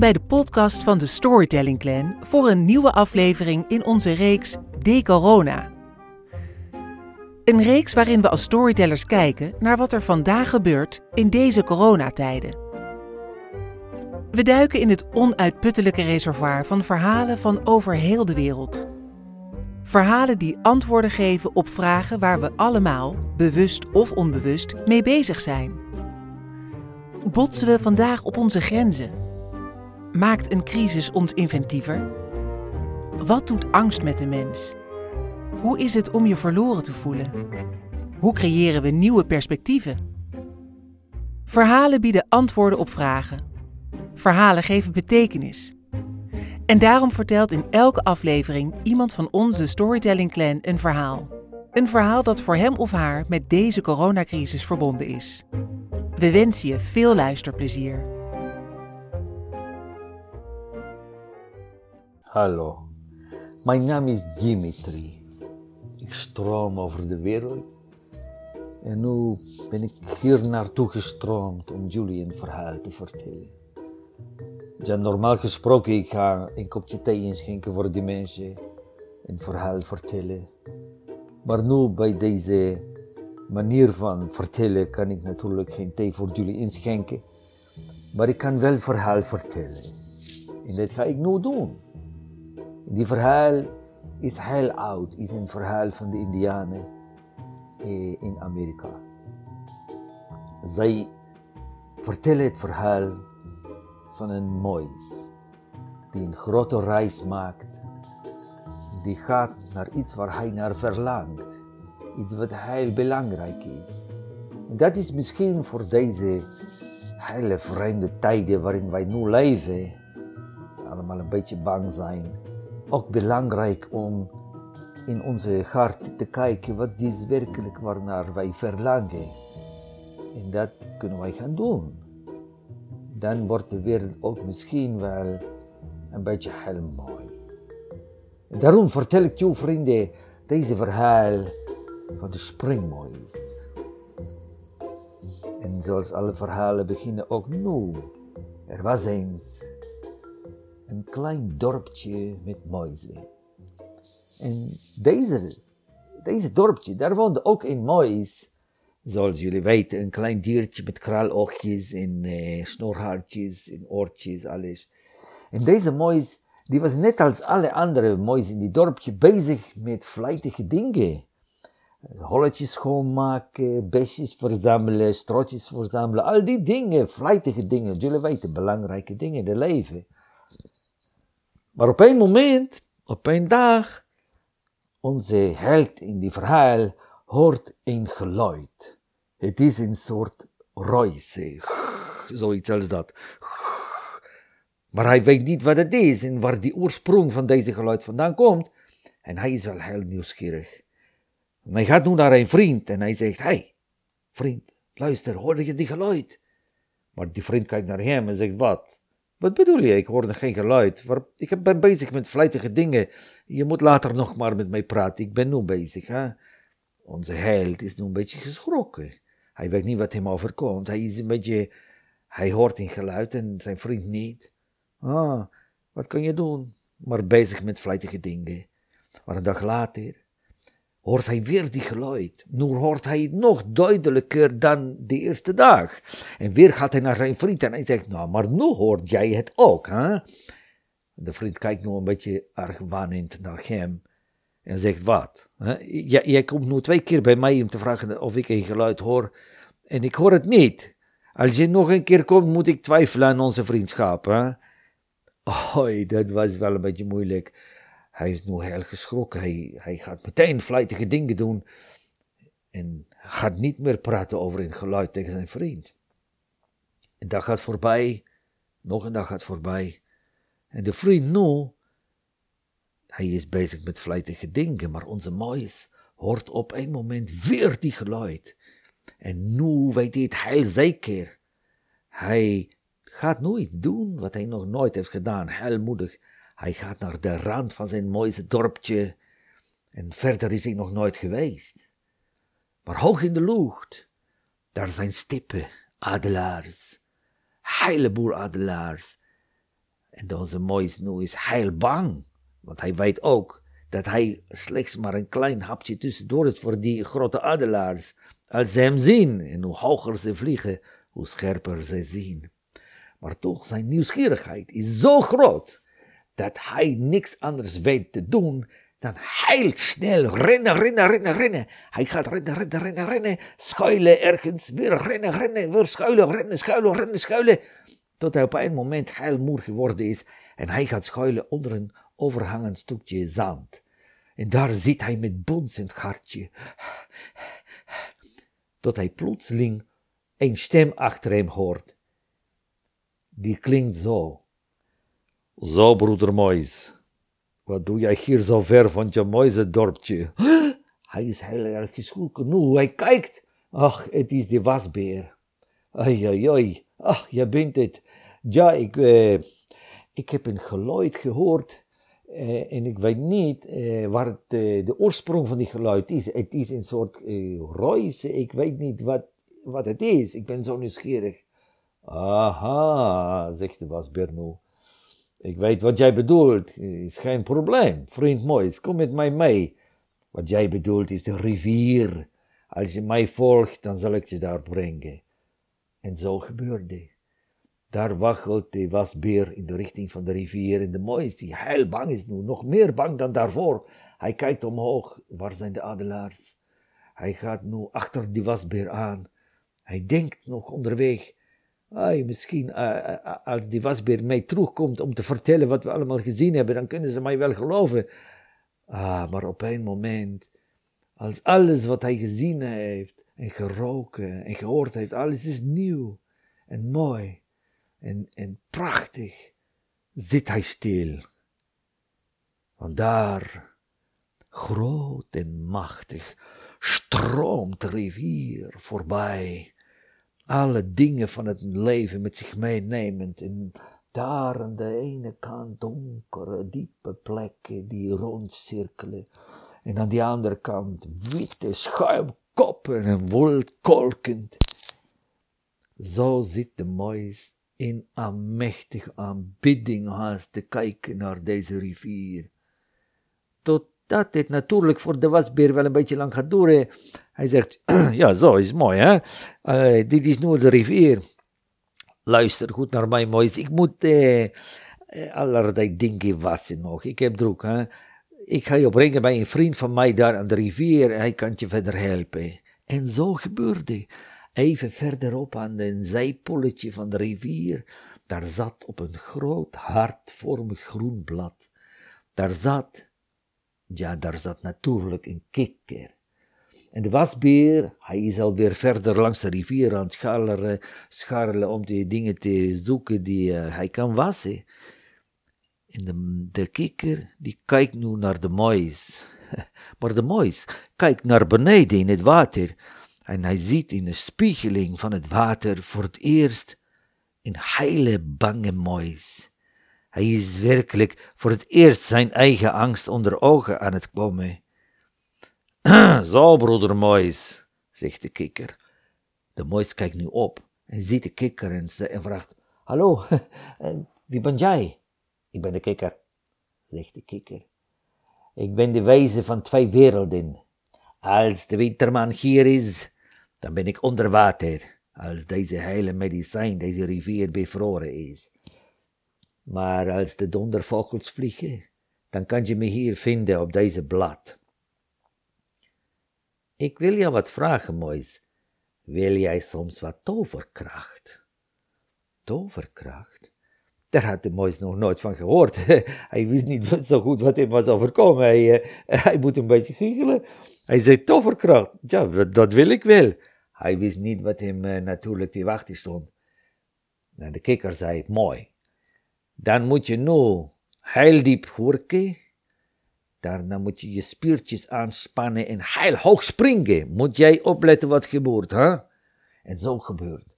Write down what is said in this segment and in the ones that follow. Welkom bij de podcast van de Storytelling Clan voor een nieuwe aflevering in onze reeks De Corona. Een reeks waarin we als storytellers kijken naar wat er vandaag gebeurt in deze coronatijden. We duiken in het onuitputtelijke reservoir van verhalen van over heel de wereld. Verhalen die antwoorden geven op vragen waar we allemaal, bewust of onbewust, mee bezig zijn. Botsen we vandaag op onze grenzen? Maakt een crisis ons inventiever? Wat doet angst met de mens? Hoe is het om je verloren te voelen? Hoe creëren we nieuwe perspectieven? Verhalen bieden antwoorden op vragen. Verhalen geven betekenis. En daarom vertelt in elke aflevering iemand van onze Storytelling Clan een verhaal. Een verhaal dat voor hem of haar met deze coronacrisis verbonden is. We wensen je veel luisterplezier. Hallo, mijn naam is Dimitri. Ik stroom over de wereld. En nu ben ik hier naartoe gestroomd om jullie een verhaal te vertellen. Ja, normaal gesproken, ik ga een kopje thee inschenken voor die mensen. Een verhaal vertellen. Maar nu bij deze manier van vertellen kan ik natuurlijk geen thee voor jullie inschenken. Maar ik kan wel verhaal vertellen. En dat ga ik nu doen. Die verhaal is heel oud. Is een verhaal van de Indianen in Amerika. Zij vertellen het verhaal van een muis die een grote reis maakt. Die gaat naar iets waar hij naar verlangt. Iets wat heel belangrijk is. En dat is misschien voor deze hele vreemde tijden waarin wij nu leven, allemaal een beetje bang zijn, ook belangrijk om in onze hart te kijken wat is werkelijk waarnaar wij verlangen. En dat kunnen wij gaan doen. Dan wordt de wereld ook misschien wel een beetje heel mooi. Daarom vertel ik jou, vrienden, deze verhaal van de springmuis. En zoals alle verhalen beginnen ook nu. Er was eens een klein dorpje met muizen. En deze dorpje, daar woonde ook een muis. Zoals jullie weten, een klein diertje met kraloogjes en snorhaartjes en oortjes, alles. En deze muis, die was net als alle andere muizen in het dorpje bezig met vlijtige dingen. Holletjes schoonmaken, besjes verzamelen, strootjes verzamelen, al die dingen, vlijtige dingen. Jullie weten, belangrijke dingen in het leven. Maar op een moment, op een dag, onze held in die verhaal hoort een geluid. Het is een soort ruisen, zoiets als dat. Maar hij weet niet wat het is en waar die oorsprong van deze geluid vandaan komt. En hij is wel heel nieuwsgierig. En hij gaat nu naar een vriend en hij zegt, hey, vriend, luister, hoor je die geluid? Maar die vriend kijkt naar hem en zegt, wat bedoel je? Ik hoor geen geluid. Ik ben bezig met vlijtige dingen. Je moet later nog maar met mij praten. Ik ben nu bezig. Hè? Onze held is nu een beetje geschrokken. Hij weet niet wat hem overkomt. Hij hoort een geluid en zijn vriend niet. Ah, wat kan je doen? Maar bezig met vlijtige dingen. Maar een dag later hoort hij weer die geluid. Nu hoort hij het nog duidelijker dan de eerste dag. En weer gaat hij naar zijn vriend en hij zegt, nou, maar nu hoort jij het ook, hè? De vriend kijkt nu een beetje argwanend naar hem en zegt, wat? Jij komt nu 2 keer bij mij om te vragen of ik een geluid hoor en ik hoor het niet. Als je nog een keer komt, moet ik twijfelen aan onze vriendschap, hè? Oei, dat was wel een beetje moeilijk. Hij is nu heel geschrokken. Hij gaat meteen vlijtige dingen doen en gaat niet meer praten over een geluid tegen zijn vriend. Een dag gaat voorbij, nog een dag gaat voorbij. En de vriend nu, hij is bezig met vlijtige dingen, maar onze muis hoort op een moment weer die geluid. En nu weet hij het heel zeker. Hij gaat nooit doen wat hij nog nooit heeft gedaan, heel moedig. Hij gaat naar de rand van zijn mooiste dorpje en verder is hij nog nooit geweest. Maar hoog in de lucht, daar zijn stippen, adelaars, een heleboel adelaars. En onze Moois nu is heel bang, want hij weet ook dat hij slechts maar een klein hapje tussendoor is voor die grote adelaars. Als ze hem zien, en hoe hoger ze vliegen, hoe scherper ze zien. Maar toch, zijn nieuwsgierigheid is zo groot, dat hij niks anders weet te doen dan heel snel rennen. Hij gaat rennen, schuilen ergens, weer rennen, weer schuilen. Tot hij op een moment heel moe geworden is en hij gaat schuilen onder een overhangend stukje zand. En daar zit hij met bonzend hartje. Tot hij plotseling een stem achter hem hoort. Die klinkt zo. Zo, broeder Mois, wat doe jij hier zo ver van je mooie dorpje? Hij is heel erg geschrokken nu, hij kijkt. Ach, het is de wasbeer. Ai, ai, ai. Ach, je bent het. Ja, ik heb een geluid gehoord en ik weet niet waar de oorsprong van die geluid is. Het is een soort ruis, ik weet niet wat het is. Ik ben zo nieuwsgierig. Aha, zegt de wasbeer nu. Ik weet wat jij bedoelt, is geen probleem. Vriend Mois, kom met mij mee. Wat jij bedoelt is de rivier. Als je mij volgt, dan zal ik je daar brengen. En zo gebeurde. Daar waggelt de wasbeer in de richting van de rivier. En de Mois, die heel bang is nu, nog meer bang dan daarvoor. Hij kijkt omhoog. Waar zijn de adelaars? Hij gaat nu achter die wasbeer aan. Hij denkt nog onderweg. Misschien als die wasbeer mij terugkomt om te vertellen wat we allemaal gezien hebben, dan kunnen ze mij wel geloven. Maar op een moment, als alles wat hij gezien heeft en geroken en gehoord heeft, alles is nieuw en mooi en prachtig, zit hij stil. Want daar, groot en machtig, stroomt de rivier voorbij. Alle dingen van het leven met zich meenemend. En daar aan de ene kant donkere, diepe plekken die rondcirkelen. En aan de andere kant witte schuimkoppen en woeldkolkend. Zo zit de Mois in aanmächtige aanbidding haast te kijken naar deze rivier. Totdat het natuurlijk voor de wasbeer wel een beetje lang gaat duren. Hij zegt, ja, zo is mooi, hè. Dit is nu de rivier. Luister goed naar mij, Mois. Ik moet allerlei dingen wassen nog. Ik heb druk, hè. Ik ga je brengen bij een vriend van mij daar aan de rivier. Hij kan je verder helpen. En zo gebeurde. Even verderop aan een zijpolletje van de rivier. Daar zat op een groot, hartvormig groen blad. Daar zat natuurlijk een kikker. En de wasbeer, hij is alweer verder langs de rivier aan het scharrelen om die dingen te zoeken die hij kan wassen. En de kikker, die kijkt nu naar de Mois. Maar de Mois kijkt naar beneden in het water. En hij ziet in de spiegeling van het water voor het eerst een hele bange Mois. Hij is werkelijk voor het eerst zijn eigen angst onder ogen aan het komen. Zo, broeder Mois, zegt de kikker. De Mois kijkt nu op en ziet de kikker en vraagt, hallo, wie ben jij? Ik ben de kikker, zegt de kikker. Ik ben de wijze van twee werelden. Als de winterman hier is, dan ben ik onder water, als deze hele medicijn, deze rivier bevroren is. Maar als de dondervogels vliegen, dan kan je me hier vinden op deze blad. Ik wil jou wat vragen, Mois. Wil jij soms wat toverkracht? Toverkracht? Daar had de Mois nog nooit van gehoord. Hij wist niet zo goed wat hem was overkomen. Hij moet een beetje giechelen. Hij zei toverkracht. Ja, dat wil ik wel. Hij wist niet wat hem natuurlijk te wachten stond. En de kikker zei, mooi. Dan moet je nu heel diep werken. Daarna moet je je spiertjes aanspannen en heel hoog springen. Moet jij opletten wat gebeurt, hè? En zo gebeurt.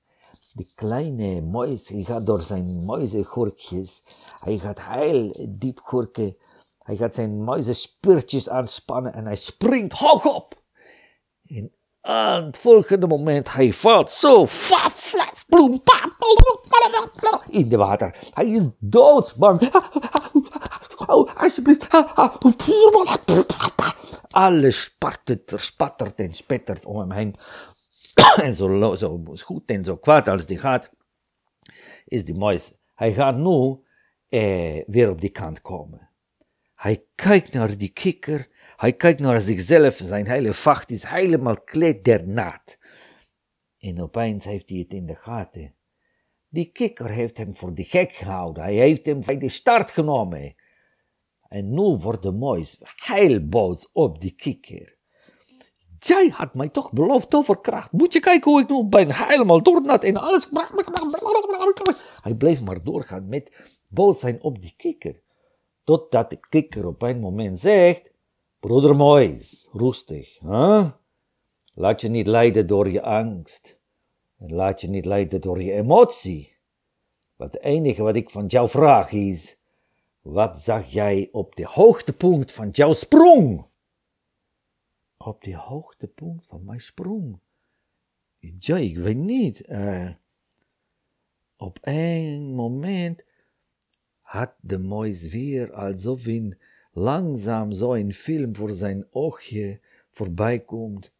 De kleine Mois, hij gaat door zijn muizengurkjes. Hij gaat heel diep gurken. Hij gaat zijn muizenspiertjes aanspannen en hij springt hoog op. En En het volgende moment, hij valt zo, flats, bloem, in de water. Hij is doodsbang. Oh, alsjeblieft. Alles spattert en spettert om hem heen. En zo goed en zo kwaad als die gaat, is die muis. Hij gaat nu weer op die kant komen. Hij kijkt naar die kikker. Hij kijkt naar zichzelf, zijn hele vacht is helemaal kleed der naad. En opeens heeft hij het in de gaten. Die kikker heeft hem voor de gek gehouden, hij heeft hem bij de staart genomen. En nu wordt de muis heel boos op die kikker. Jij had mij toch beloofd overkracht, moet je kijken hoe ik nu ben, helemaal doornat en alles. Hij bleef maar doorgaan met boos zijn op die kikker. Totdat de kikker op een moment zegt: broeder Muis, rustig, hè? Laat je niet leiden door je angst. En laat je niet leiden door je emotie. Want het enige wat ik van jou vraag is, wat zag jij op de hoogtepunt van jouw sprong? Op de hoogtepunt van mijn sprong? Ja, ik weet niet. Op een moment had de muis weer alsof in langzaam zo een film voor zijn oogje voorbij komt,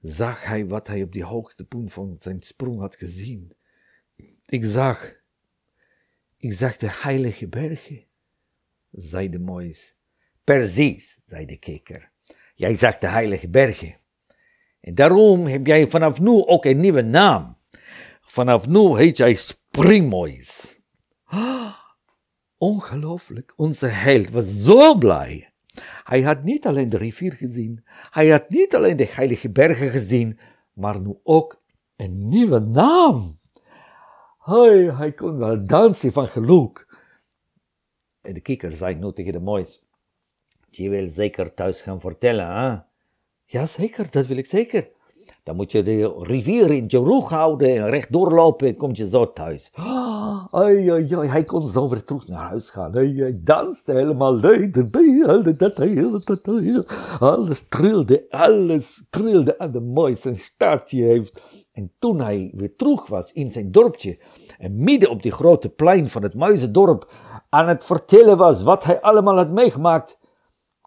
zag hij wat hij op die hoogtepunt van zijn sprong had gezien. Ik zag de heilige bergen, zei de muis. Precies, zei de kikker. Jij zag de heilige bergen. En daarom heb jij vanaf nu ook een nieuwe naam. Vanaf nu heet jij Springmuis. Ongelooflijk, onze held was zo blij. Hij had niet alleen de rivier gezien, hij had niet alleen de heilige bergen gezien, maar nu ook een nieuwe naam. Hij kon wel dansen van geluk. En de kikker zei nu tegen de muis: je wil zeker thuis gaan vertellen, hè? Ja, zeker, dat wil ik zeker. Dan moet je de rivier in je rug houden en rechtdoor lopen en kom je zo thuis. Hij kon zo weer terug naar huis gaan. Hij danste helemaal. Alles trilde aan de muis zijn staartje heeft. En toen hij weer terug was in zijn dorpje en midden op die grote plein van het muizendorp aan het vertellen was wat hij allemaal had meegemaakt,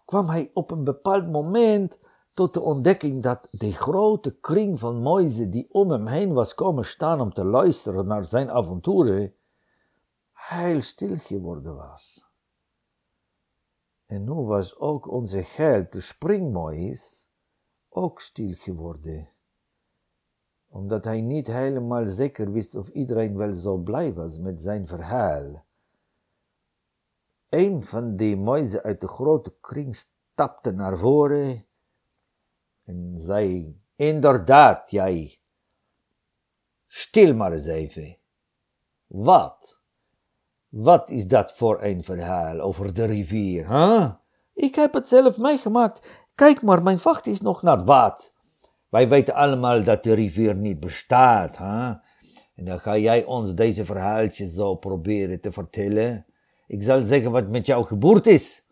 kwam hij op een bepaald moment tot de ontdekking dat de grote kring van muizen die om hem heen was komen staan om te luisteren naar zijn avonturen, heel stil geworden was. En nu was ook onze held, de springmuis, ook stil geworden, omdat hij niet helemaal zeker wist of iedereen wel zo blij was met zijn verhaal. Een van die muizen uit de grote kring stapte naar voren en zei: inderdaad, jij. Stil maar eens even. Wat is dat voor een verhaal over de rivier? Huh? Ik heb het zelf meegemaakt. Kijk maar, mijn vacht is nog naar wat. Wij weten allemaal dat de rivier niet bestaat. Huh? En dan ga jij ons deze verhaaltjes zo proberen te vertellen. Ik zal zeggen wat met jou gebeurd is.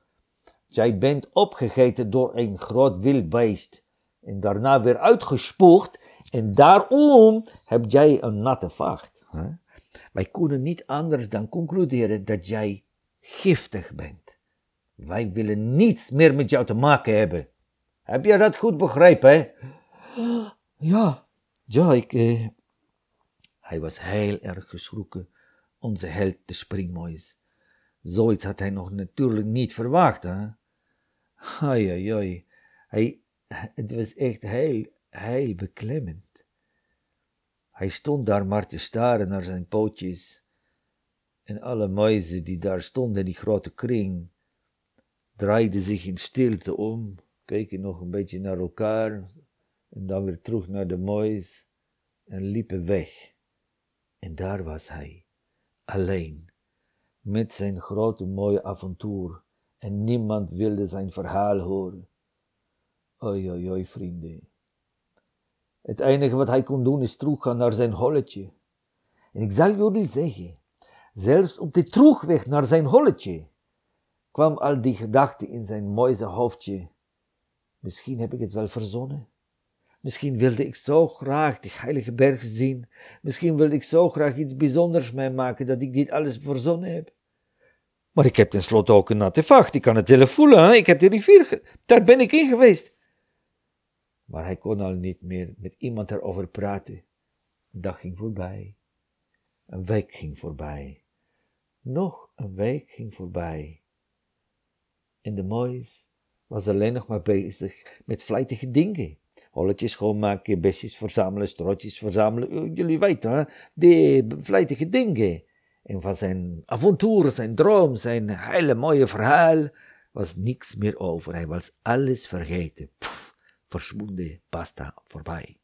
Jij bent opgegeten door een groot wild beest. En daarna weer uitgespoegd. En daarom heb jij een natte vacht. Huh? Wij kunnen niet anders dan concluderen dat jij giftig bent. Wij willen niets meer met jou te maken hebben. Heb je dat goed begrepen? Hè? Ja, ik... Hij was heel erg geschrokken. Onze held, de springmuis. Zoiets had hij nog natuurlijk niet verwacht. Hè? Het was echt heel beklemmend. Hij stond daar maar te staren naar zijn pootjes. En alle muizen die daar stonden in die grote kring, draaiden zich in stilte om, keken nog een beetje naar elkaar, en dan weer terug naar de muis, en liepen weg. En daar was hij, alleen, met zijn grote mooie avontuur, en niemand wilde zijn verhaal horen. Vrienden. Het enige wat hij kon doen is teruggaan naar zijn holletje. En ik zal jullie zeggen, zelfs op de terugweg naar zijn holletje kwam al die gedachte in zijn muizenhoofdje. Misschien heb ik het wel verzonnen. Misschien wilde ik zo graag die heilige berg zien. Misschien wilde ik zo graag iets bijzonders meemaken dat ik dit alles verzonnen heb. Maar ik heb tenslotte ook een artefact. Ik kan het zelf voelen. Hè? Ik heb de rivier, daar ben ik in geweest. Maar hij kon al niet meer met iemand daarover praten. Een dag ging voorbij. Een week ging voorbij. Nog een week ging voorbij. En de moois was alleen nog maar bezig met vlijtige dingen. Holletjes schoonmaken, besjes verzamelen, strootjes verzamelen. Jullie weten, hè? Die vlijtige dingen. En van zijn avontuur, zijn droom, zijn hele mooie verhaal was niks meer over. Hij was alles vergeten. Verschwoende, basta, voorbij.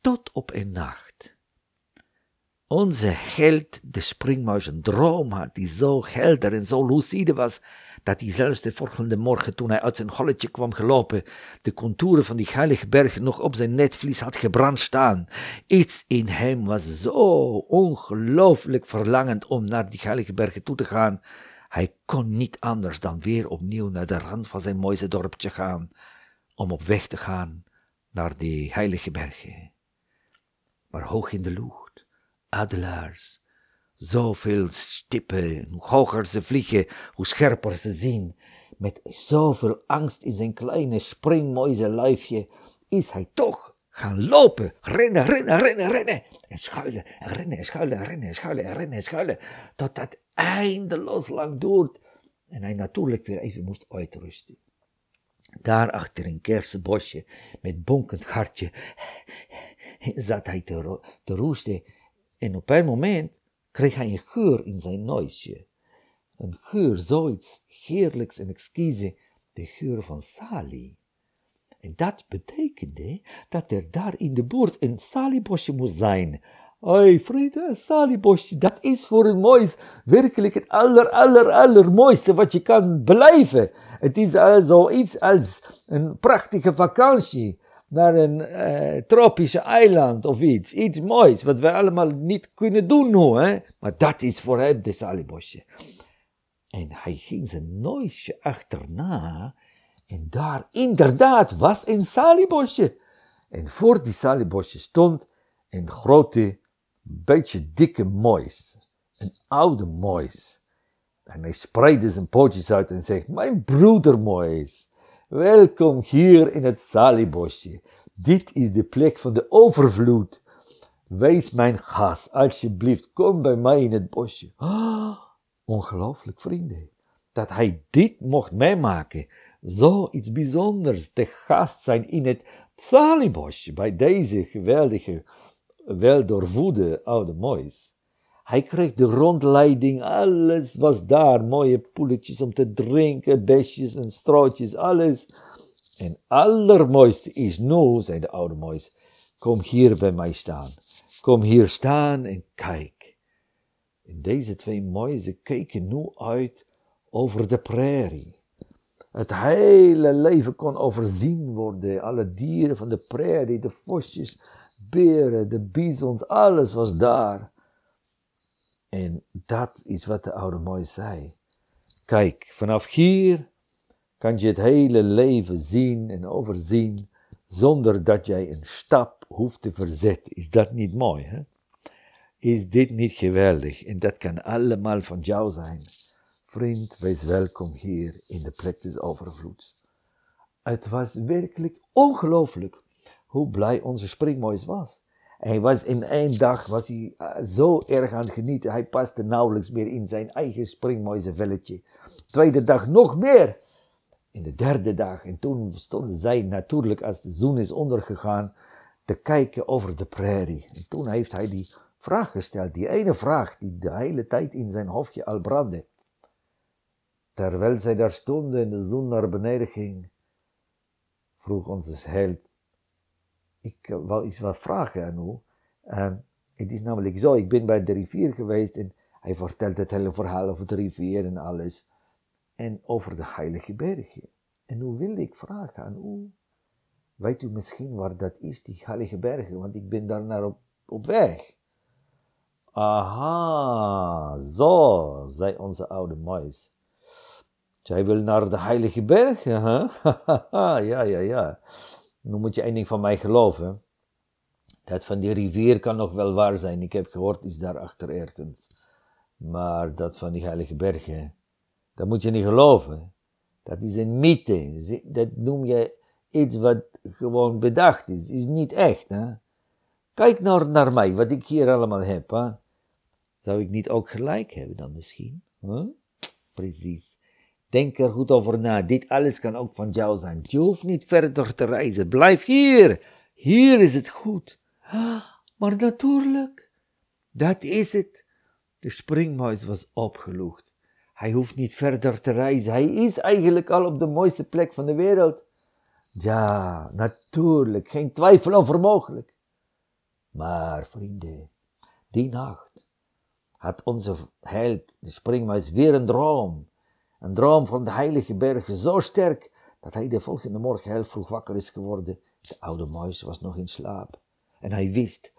Tot op een nacht. Onze held, de springmuis, een droom had die zo helder en zo lucide was, dat hij zelfs de volgende morgen, toen hij uit zijn holletje kwam gelopen, de contouren van die heilige berg nog op zijn netvlies had gebrand staan. Iets in hem was zo ongelooflijk verlangend om naar die heilige bergen toe te gaan. Hij kon niet anders dan weer opnieuw naar de rand van zijn mooiste dorpje gaan, om op weg te gaan naar die heilige bergen. Maar hoog in de lucht, adelaars, zoveel stippen, hoe hoger ze vliegen, hoe scherper ze zien. Met zoveel angst in zijn kleine springmooie lijfje is hij toch gaan lopen. Rennen. En schuilen, en rennen, en schuilen, en rennen, en schuilen, en rennen, en schuilen. Tot dat eindeloos lang duurt. En hij natuurlijk weer even moest uitrusten. Daar achter een kersenbosje met bonkend hartje zat hij te roesten. En op een moment kreeg hij een geur in zijn neusje. Een geur, zoiets heerlijks en exquise, de geur van salie. En dat betekende dat er daar in de buurt een saliebosje moest zijn. Hoi vrienden, een saliebosje, dat is voor een moois werkelijk het allermooiste wat je kan beleven. Het is zoiets als een prachtige vakantie naar een tropische eiland of iets. Iets moois, wat we allemaal niet kunnen doen nu. Hè? Maar dat is voor hem de saliebosje. En hij ging zijn neusje achterna. En daar inderdaad was een saliebosje. En voor die saliebosje stond een grote, beetje dikke muis. Een oude muis. En hij spreidde zijn pootjes uit en zegt, mijn broedermuis, welkom hier in het saliebosje. Dit is de plek van de overvloed. Wees mijn gast, alsjeblieft, kom bij mij in het bosje. Oh, ongelooflijk, vrienden, dat hij dit mocht meemaken. Zoiets bijzonders, te gast zijn in het saliebosje, bij deze geweldige, weldoorvoede oude muis. Hij kreeg de rondleiding, alles was daar, mooie poeletjes om te drinken, besjes en strootjes, alles. En allermooiste is, nu, zei de oude muis, kom hier bij mij staan. Kom hier staan en kijk. En deze twee muizen keken nu uit over de prairie. Het hele leven kon overzien worden, alle dieren van de prairie, de vosjes, beren, de bizons, alles was daar. En dat is wat de oude muis zei. Kijk, vanaf hier kan je het hele leven zien en overzien, zonder dat jij een stap hoeft te verzetten. Is dat niet mooi, hè? Is dit niet geweldig? En dat kan allemaal van jou zijn. Vriend, wees welkom hier in de plek des overvloeds. Het was werkelijk ongelooflijk hoe blij onze springmuis was. Hij was in één dag was hij zo erg aan het genieten. Hij paste nauwelijks meer in zijn eigen springmuizenvelletje. Tweede dag nog meer. In de derde dag. En toen stonden zij natuurlijk als de zon is ondergegaan te kijken over de prairie. En toen heeft hij die vraag gesteld. Die ene vraag die de hele tijd in zijn hoofdje al brandde. Terwijl zij daar stonden en de zon naar beneden ging, vroeg onze held, ik wil iets wat vragen aan u. Het is namelijk zo, ik ben bij de rivier geweest en hij vertelt het hele verhaal over de rivier en alles. En over de heilige bergen. En nu wilde ik vragen aan u, weet u misschien waar dat is, die heilige bergen, want ik ben daar naar op weg. Aha, zo, zei onze oude muis. Jij wil naar de heilige bergen, hè? Ja. Nu moet je één ding van mij geloven. Dat van die rivier kan nog wel waar zijn. Ik heb gehoord iets daarachter ergens. Maar dat van die heilige bergen, dat moet je niet geloven. Dat is een mythe. Dat noem je iets wat gewoon bedacht is. Is niet echt. Hè? Kijk nou naar mij, wat ik hier allemaal heb. Hè? Zou ik niet ook gelijk hebben dan misschien? Huh? Precies. Denk er goed over na. Dit alles kan ook van jou zijn. Je hoeft niet verder te reizen. Blijf hier. Hier is het goed. Maar natuurlijk, dat is het. De springmuis was opgelucht. Hij hoeft niet verder te reizen. Hij is eigenlijk al op de mooiste plek van de wereld. Ja, natuurlijk. Geen twijfel over mogelijk. Maar vrienden, die nacht had onze held, de springmuis, weer een droom. Een droom van de heilige bergen, zo sterk dat hij de volgende morgen heel vroeg wakker is geworden. De oude muis was nog in slaap. En hij wist,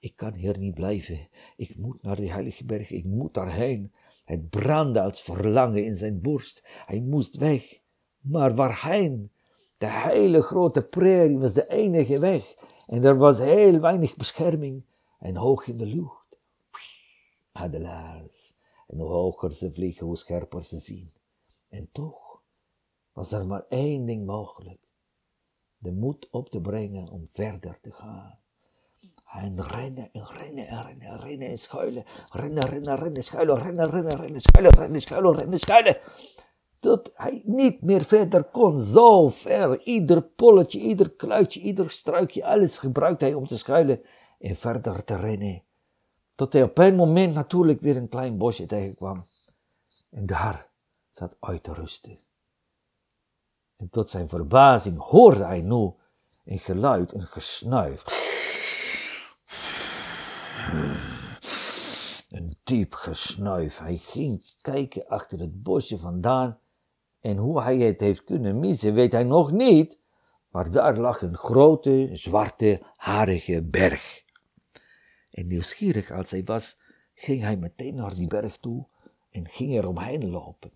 ik kan hier niet blijven. Ik moet naar de heilige berg, ik moet daarheen. Het brandde als verlangen in zijn borst. Hij moest weg. Maar waarheen? De hele grote prairie was de enige weg. En er was heel weinig bescherming. En hoog in de lucht. Adelaars. En hoe hoger ze vliegen, hoe scherper ze zien. En toch was er maar één ding mogelijk. De moed op te brengen om verder te gaan. En rennen, en rennen, en rennen, en rennen, en schuilen. Rennen, rennen, rennen, schuilen, rennen, rennen, rennen, schuilen, rennen, schuilen, rennen, schuilen. Tot hij niet meer verder kon, zo ver. Ieder polletje, ieder kluitje, ieder struikje, alles gebruikte hij om te schuilen en verder te rennen. Tot hij op een moment natuurlijk weer een klein bosje tegenkwam. En daar zat uit te rusten. En tot zijn verbazing hoorde hij nu een geluid, een gesnuif. Een diep gesnuif. Hij ging kijken achter het bosje vandaan. En hoe hij het heeft kunnen missen, weet hij nog niet. Maar daar lag een grote, zwarte, harige berg. En nieuwsgierig als hij was, ging hij meteen naar die berg toe en ging er omheen lopen.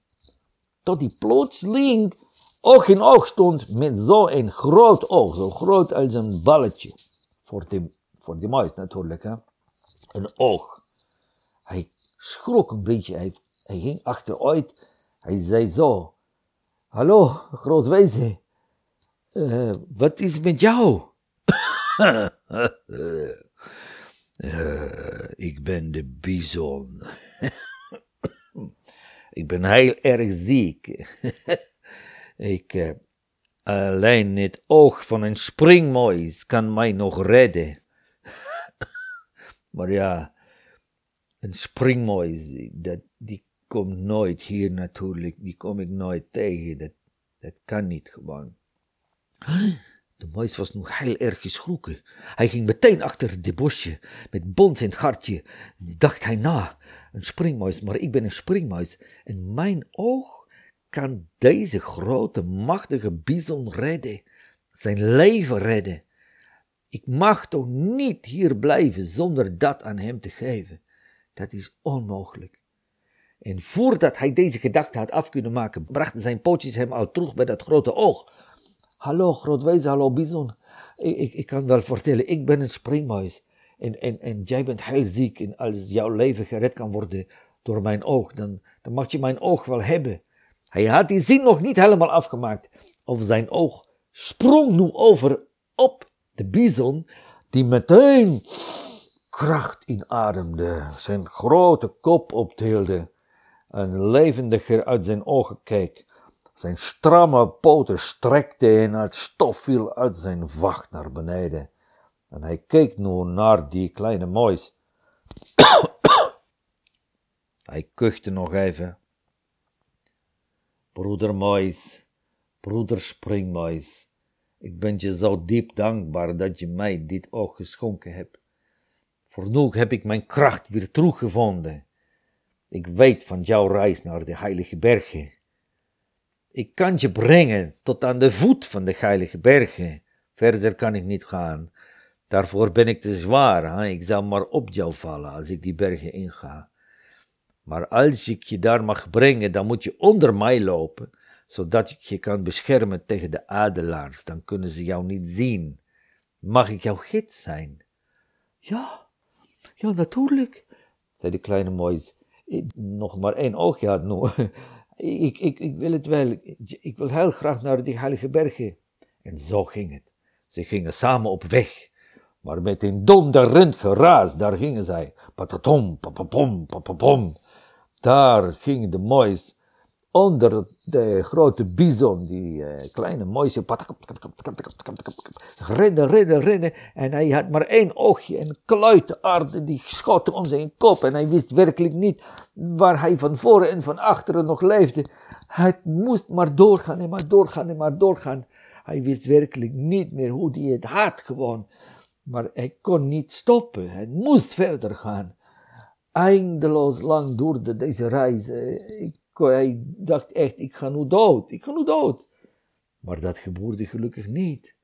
Tot hij plotseling oog in oog stond met zo'n groot oog, zo groot als een balletje. Voor de muis natuurlijk, hè? Een oog. Hij schrok een beetje, hij ging achteruit. Hij zei zo, hallo groot wezen, wat is met jou? Ik ben de bizon. Ik ben heel erg ziek. Ik alleen het oog van een springmuis kan mij nog redden. Maar ja, een springmuis, die komt nooit hier natuurlijk. Die kom ik nooit tegen. Dat kan niet gewoon. De muis was nog heel erg geschrokken. Hij ging meteen achter de bosje, met bons in het hartje. Dacht hij na, een springmuis, maar ik ben een springmuis. En mijn oog kan deze grote, machtige bizon redden. Zijn leven redden. Ik mag toch niet hier blijven zonder dat aan hem te geven. Dat is onmogelijk. En voordat hij deze gedachte had af kunnen maken, brachten zijn pootjes hem al terug bij dat grote oog. Hallo grootwijze, hallo bizon. Ik kan wel vertellen, ik ben een springmuis. En jij bent heel ziek. En als jouw leven gered kan worden door mijn oog, dan mag je mijn oog wel hebben. Hij had die zin nog niet helemaal afgemaakt. Of zijn oog sprong nu over op de bizon, die meteen kracht inademde. Zijn grote kop optilde. En levendiger uit zijn ogen keek. Zijn stramme poten strekte en het stof viel uit zijn vacht naar beneden. En hij keek nu naar die kleine muis. Hij kuchte nog even. Broeder muis, broeder springmuis, ik ben je zo diep dankbaar dat je mij dit oog geschonken hebt. Voor nu heb ik mijn kracht weer teruggevonden. Ik weet van jouw reis naar de heilige bergen. Ik kan je brengen tot aan de voet van de heilige bergen. Verder kan ik niet gaan. Daarvoor ben ik te zwaar. Hè? Ik zou maar op jou vallen als ik die bergen inga. Maar als ik je daar mag brengen, dan moet je onder mij lopen. zodat je kan beschermen tegen de adelaars, dan kunnen ze jou niet zien. Mag ik jouw gids zijn? Ja, natuurlijk, zei de kleine Moïse. Nog maar 1 oogje had nu. Ik wil het wel, ik wil heel graag naar die heilige bergen. En zo ging het. Ze gingen samen op weg, maar met een donderend geraas, daar gingen zij. Patatom, papapom, papapom. Daar ging de Moïse onder de grote bison, die kleine Moïse, rennen. En hij had maar 1 oogje en kluitaarden die schoten om zijn kop. En hij wist werkelijk niet waar hij van voren en van achteren nog leefde. Hij moest maar doorgaan en maar doorgaan en maar doorgaan. Hij wist werkelijk niet meer hoe hij het had gewoon. Maar hij kon niet stoppen, hij moest verder gaan. Eindeloos lang duurde deze reis. Hij dacht echt, ik ga nu dood. Maar dat gebeurde gelukkig niet.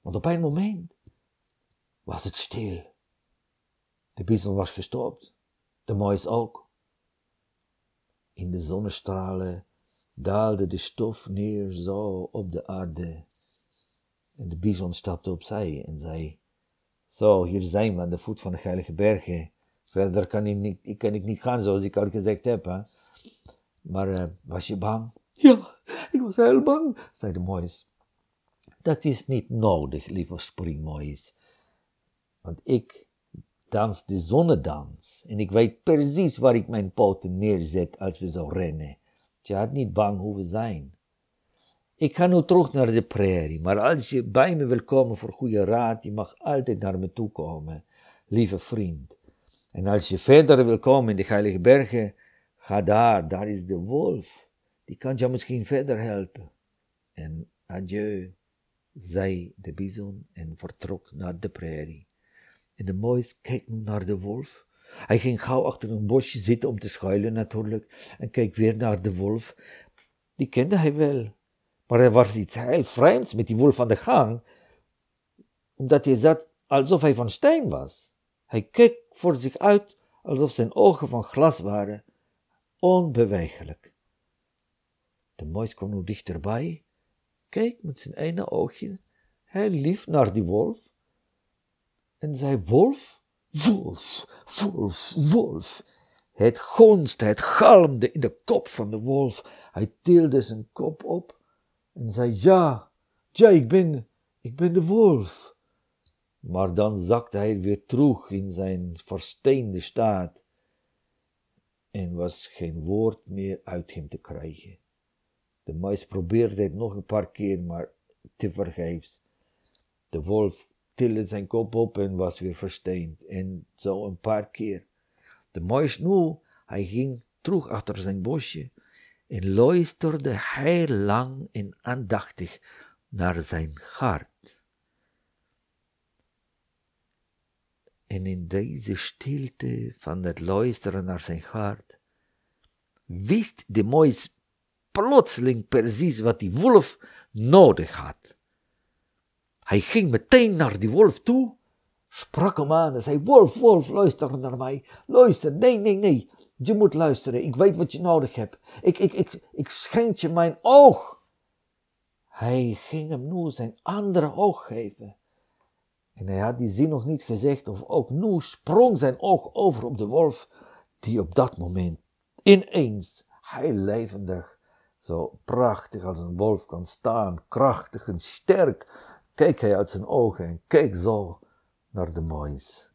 Want op een moment was het stil. De bison was gestopt. De muis ook. In de zonnestralen daalde de stof neer zo op de aarde. En de bison stapte opzij en zei: Zo, hier zijn we aan de voet van de heilige bergen. Verder kan ik niet gaan zoals ik al gezegd heb. Hè? Maar was je bang? Ja, ik was heel bang, zei de Moïse. Dat is niet nodig, lieve springmoïs. Want ik dans de zonnedans. En ik weet precies waar ik mijn poten neerzet als we zo rennen. Je had niet bang hoe we zijn. Ik ga nu terug naar de prairie. Maar als je bij me wil komen voor goede raad, je mag altijd naar me toe komen, lieve vriend. En als je verder wil komen in de heilige bergen, ga daar is de wolf. Die kan jou misschien verder helpen. En adieu, zei de bison en vertrok naar de prairie. En de muis keek nu naar de wolf. Hij ging gauw achter een bosje zitten om te schuilen natuurlijk. En keek weer naar de wolf. Die kende hij wel. Maar er was iets heel vreemds met die wolf aan de gang. Omdat hij zat alsof hij van steen was. Hij keek voor zich uit alsof zijn ogen van glas waren. Onbeweeglijk. De muis kwam nu dichterbij, keek met zijn ene oogje heel lief naar die wolf en zei: Wolf, wolf, wolf, wolf. Het gonste, het galmde in de kop van de wolf. Hij tilde zijn kop op en zei: Ja, ik ben de wolf. Maar dan zakte hij weer terug in zijn versteende staat. En was geen woord meer uit hem te krijgen. De muis probeerde het nog een paar keer, maar tevergeefs. De wolf tilde zijn kop op en was weer versteend. En zo een paar keer. De muis nu, hij ging terug achter zijn bosje en luisterde heel lang en aandachtig naar zijn hart. En in deze stilte van het luisteren naar zijn hart, wist de muis plotseling precies wat die wolf nodig had. Hij ging meteen naar die wolf toe, sprak hem aan en zei: Wolf, wolf, luister naar mij. Luister, nee, je moet luisteren. Ik weet wat je nodig hebt. Ik schenk je mijn oog. Hij ging hem nu zijn andere oog geven. En hij had die zin nog niet gezegd, of ook nu sprong zijn oog over op de wolf, die op dat moment ineens heel levendig, zo prachtig als een wolf kan staan, krachtig en sterk, keek hij uit zijn ogen en keek zo naar de muis,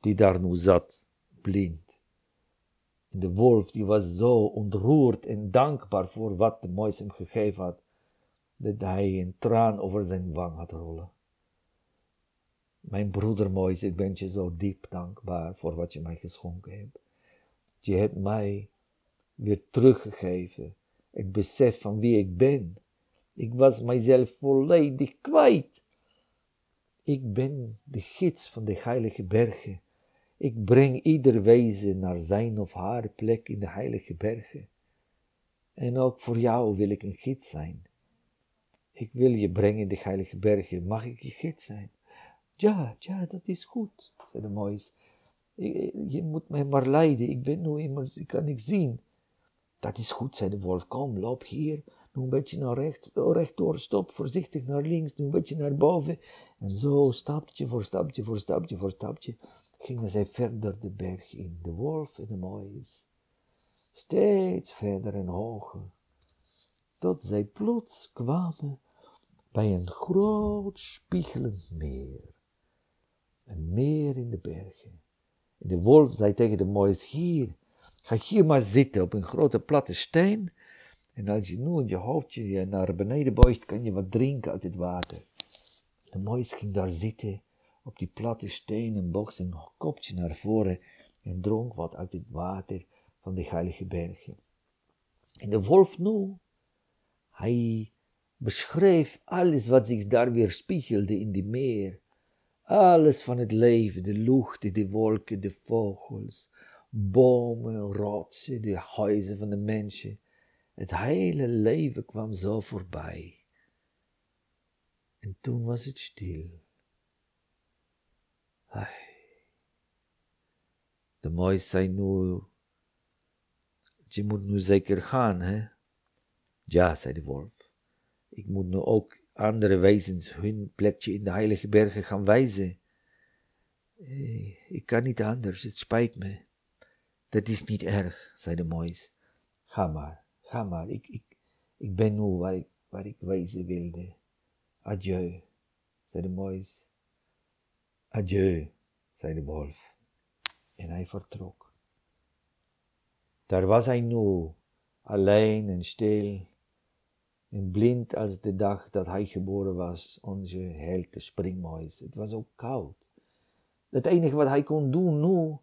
die daar nu zat, blind. En de wolf die was zo ontroerd en dankbaar voor wat de muis hem gegeven had, dat hij een traan over zijn wang had rollen. Mijn broeder Moïs, ik ben je zo diep dankbaar voor wat je mij geschonken hebt. Je hebt mij weer teruggegeven. Het besef van wie ik ben. Ik was mijzelf volledig kwijt. Ik ben de gids van de heilige bergen. Ik breng ieder wezen naar zijn of haar plek in de heilige bergen. En ook voor jou wil ik een gids zijn. Ik wil je brengen in de heilige bergen. Mag ik je gids zijn? Ja, dat is goed, zei de muis. Je moet mij maar leiden, ik ben nu immers, ik kan niks zien. Dat is goed, zei de wolf, kom, loop hier Doe een beetje naar rechts, rechtdoor, stop, voorzichtig naar links, doe een beetje naar boven. En zo, stapje voor stapje voor stapje voor stapje, gingen zij verder de berg in. De wolf en de muis. Steeds verder en hoger. Tot zij plots kwamen bij een groot spiegelend meer. Een meer in de bergen. En de wolf zei tegen de muis, hier, ga hier maar zitten op een grote platte steen. En als je nu je hoofdje naar beneden buigt, kan je wat drinken uit het water. De muis ging daar zitten op die platte steen en boog zijn kopje naar voren en dronk wat uit het water van de heilige bergen. En de wolf nu, hij beschreef alles wat zich daar weer spiegelde in die meer. Alles van het leven, de lucht, de wolken, de vogels, bomen, rotsen, de huizen van de mensen. Het hele leven kwam zo voorbij. En toen was het stil. De muis zei nu, je moet nu zeker gaan, hè? Ja, zei de wolf. Ik moet nu ook andere wezens hun plekje in de heilige bergen gaan wijzen. Ik kan niet anders, het spijt me. Dat is niet erg, zei de muis. Ga maar, ik ben nu waar ik wijzen wilde. Adieu, zei de muis. Adieu, zei de wolf. En hij vertrok. Daar was hij nu, alleen en stil, en blind als de dag dat hij geboren was, onze held de springmuis. Het was ook koud. Het enige wat hij kon doen nu,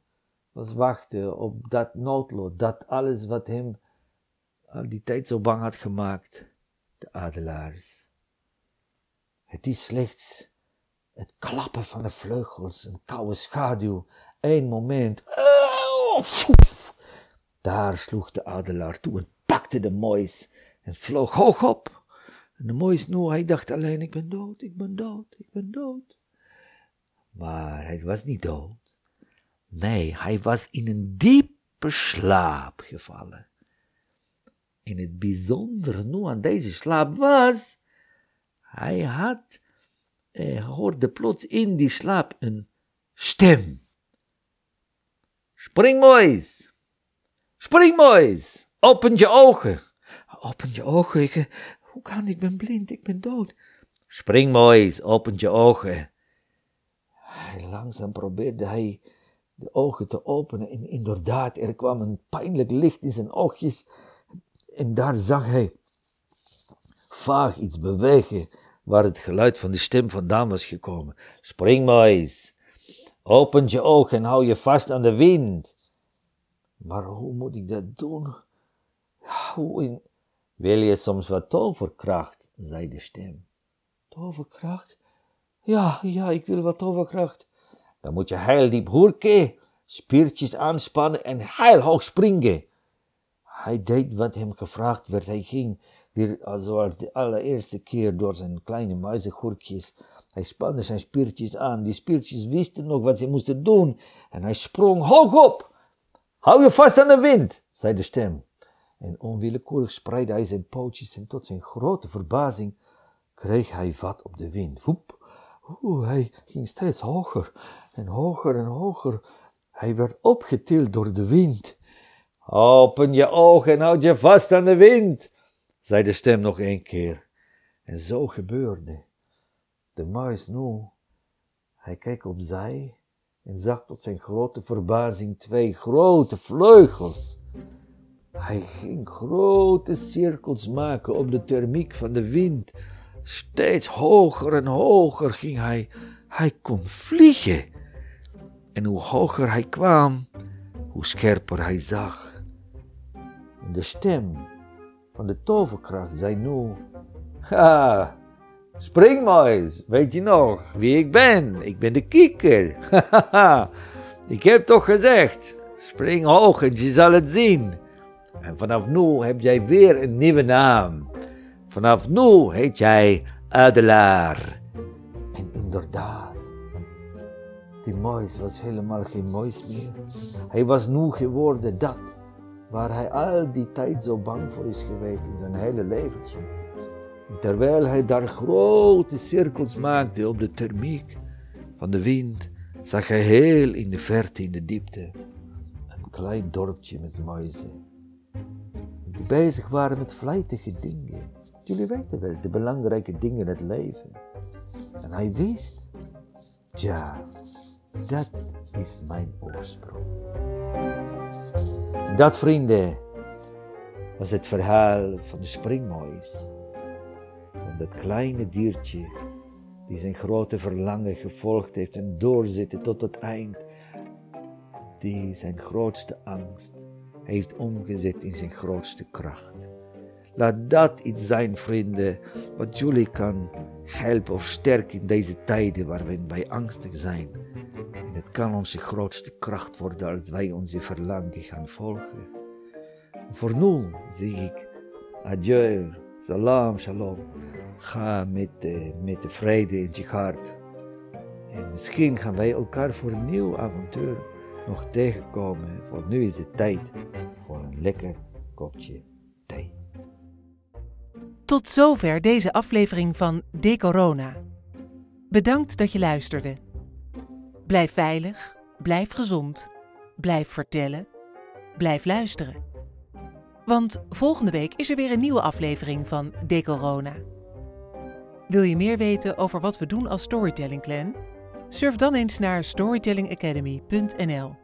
was wachten op dat noodlot, dat alles wat hem al die tijd zo bang had gemaakt, de adelaars. Het is slechts het klappen van de vleugels, een koude schaduw, één moment. Daar sloeg de adelaar toe en pakte de muis en vloog hoog op. En de muis nu, hij dacht alleen, ik ben dood. Maar hij was niet dood. Nee, hij was in een diepe slaap gevallen. En het bijzondere nu aan deze slaap was, hij hoorde plots in die slaap een stem. Springmuis, open je ogen, ik ben blind, ik ben dood. Springmuis, open je ogen. Langzaam probeerde hij de ogen te openen en inderdaad, er kwam een pijnlijk licht in zijn oogjes en daar zag hij vaag iets bewegen waar het geluid van de stem vandaan was gekomen. Springmuis, open je ogen en hou je vast aan de wind. Maar hoe moet ik dat doen? Wil je soms wat toverkracht, zei de stem. Toverkracht? Ja, ik wil wat toverkracht. Dan moet je heel diep hurken, spiertjes aanspannen en heel hoog springen. Hij deed wat hem gevraagd werd. Hij ging weer zoals de allereerste keer door zijn kleine muizengurkjes. Hij spande zijn spiertjes aan. Die spiertjes wisten nog wat ze moesten doen. En hij sprong hoog op. Hou je vast aan de wind, zei de stem. En onwillekeurig spreidde hij zijn pootjes en tot zijn grote verbazing kreeg hij vat op de wind. Hij ging steeds hoger en hoger en hoger. Hij werd opgetild door de wind. Open je ogen en houd je vast aan de wind, zei de stem nog een keer. En zo gebeurde. De muis nu, hij keek opzij en zag tot zijn grote verbazing twee grote vleugels. Hij ging grote cirkels maken op de thermiek van de wind. Steeds hoger en hoger ging hij. Hij kon vliegen. En hoe hoger hij kwam, hoe scherper hij zag. En de stem van de toverkracht zei nu, ha, springmuis, weet je nog wie ik ben? Ik ben de kikker. Ik heb toch gezegd, spring hoog en je zal het zien. En vanaf nu heb jij weer een nieuwe naam. Vanaf nu heet jij Adelaar. En inderdaad, die muis was helemaal geen muis meer. Hij was nu geworden dat waar hij al die tijd zo bang voor is geweest in zijn hele leventje. Terwijl hij daar grote cirkels maakte op de thermiek van de wind, zag hij heel in de verte, in de diepte, een klein dorpje met muizen. Die bezig waren met vlijtige dingen. Jullie weten wel, de belangrijke dingen in het leven. En hij wist, ja, dat is mijn oorsprong. Dat, vrienden, was het verhaal van de springmuis. Van dat kleine diertje die zijn grote verlangen gevolgd heeft en doorzitte tot het eind. Die zijn grootste angst heeft omgezet in zijn grootste kracht. Laat dat iets zijn, vrienden, wat jullie kan helpen of sterken in deze tijden waarin wij angstig zijn. En het kan onze grootste kracht worden als wij onze verlangen gaan volgen. Voor nu zeg ik adieu, salam, shalom. Ga met de vrede in je hart. En misschien gaan wij elkaar voor een nieuw avontuur nog tegenkomen. Want nu is het tijd voor een lekker kopje thee. Tot zover deze aflevering van De Corona. Bedankt dat je luisterde. Blijf veilig, blijf gezond, blijf vertellen, blijf luisteren. Want volgende week is er weer een nieuwe aflevering van De Corona. Wil je meer weten over wat we doen als Storytelling Clan? Surf dan eens naar storytellingacademy.nl.